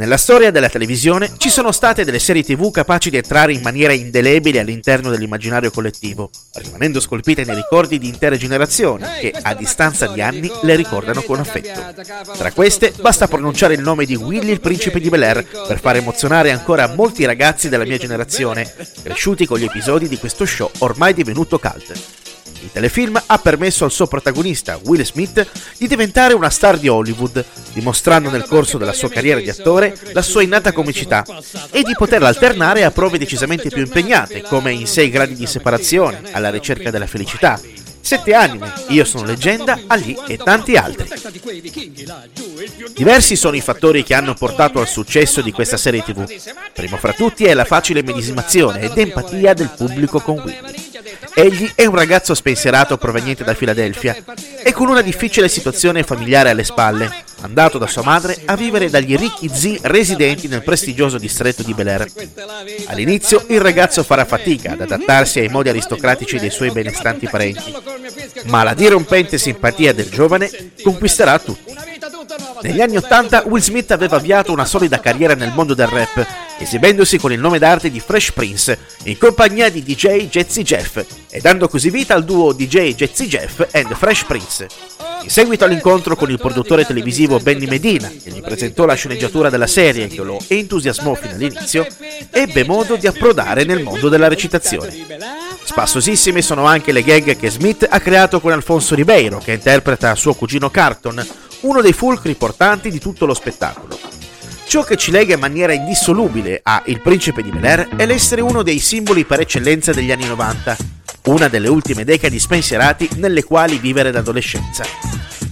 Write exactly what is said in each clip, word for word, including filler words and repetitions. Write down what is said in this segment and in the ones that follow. Nella storia della televisione ci sono state delle serie tivù capaci di entrare in maniera indelebile all'interno dell'immaginario collettivo, rimanendo scolpite nei ricordi di intere generazioni che, a distanza di anni, le ricordano con affetto. Tra queste basta pronunciare il nome di Willy il principe di Bel Air per far emozionare ancora molti ragazzi della mia generazione, cresciuti con gli episodi di questo show ormai divenuto cult. Il telefilm ha permesso al suo protagonista, Will Smith, di diventare una star di Hollywood, dimostrando nel corso della sua carriera di attore la sua innata comicità e di poterla alternare a prove decisamente più impegnate, come In sei gradi di separazione, Alla ricerca della felicità, Sette anime, Io sono leggenda, Ali e tanti altri. Diversi sono i fattori che hanno portato al successo di questa serie tivù. Primo fra tutti è la facile medesimazione ed empatia del pubblico con Willy. Egli è un ragazzo spensierato proveniente da Filadelfia e con una difficile situazione familiare alle spalle, andato da sua madre a vivere dagli ricchi zii residenti nel prestigioso distretto di Bel Air. All'inizio il ragazzo farà fatica ad adattarsi ai modi aristocratici dei suoi benestanti parenti, ma la dirompente simpatia del giovane conquisterà tutti. Negli anni Ottanta Will Smith aveva avviato una solida carriera nel mondo del rap, esibendosi con il nome d'arte di Fresh Prince in compagnia di D J Jazzy Jeff e dando così vita al duo D J Jazzy Jeff and Fresh Prince. In seguito all'incontro con il produttore televisivo Benny Medina, che gli presentò la sceneggiatura della serie che lo entusiasmò fino all'inizio, ebbe modo di approdare nel mondo della recitazione. Spassosissime sono anche le gag che Smith ha creato con Alfonso Ribeiro, che interpreta suo cugino Carton, uno dei fulcri portanti di tutto lo spettacolo. Ciò che ci lega in maniera indissolubile a Il principe di Bel Air è l'essere uno dei simboli per eccellenza degli anni novanta, una delle ultime decadi spensierati nelle quali vivere l'adolescenza.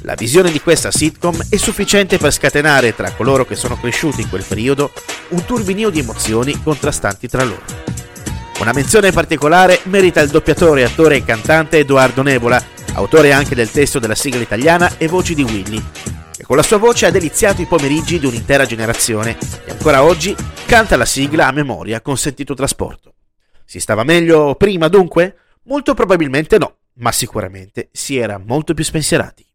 La visione di questa sitcom è sufficiente per scatenare tra coloro che sono cresciuti in quel periodo un turbinio di emozioni contrastanti tra loro. Una menzione particolare merita il doppiatore, attore e cantante Edoardo Nevola, autore anche del testo della sigla italiana e voci di Willy, che con la sua voce ha deliziato i pomeriggi di un'intera generazione e ancora oggi canta la sigla a memoria con sentito trasporto. Si stava meglio prima dunque? Molto probabilmente no, ma sicuramente si era molto più spensierati.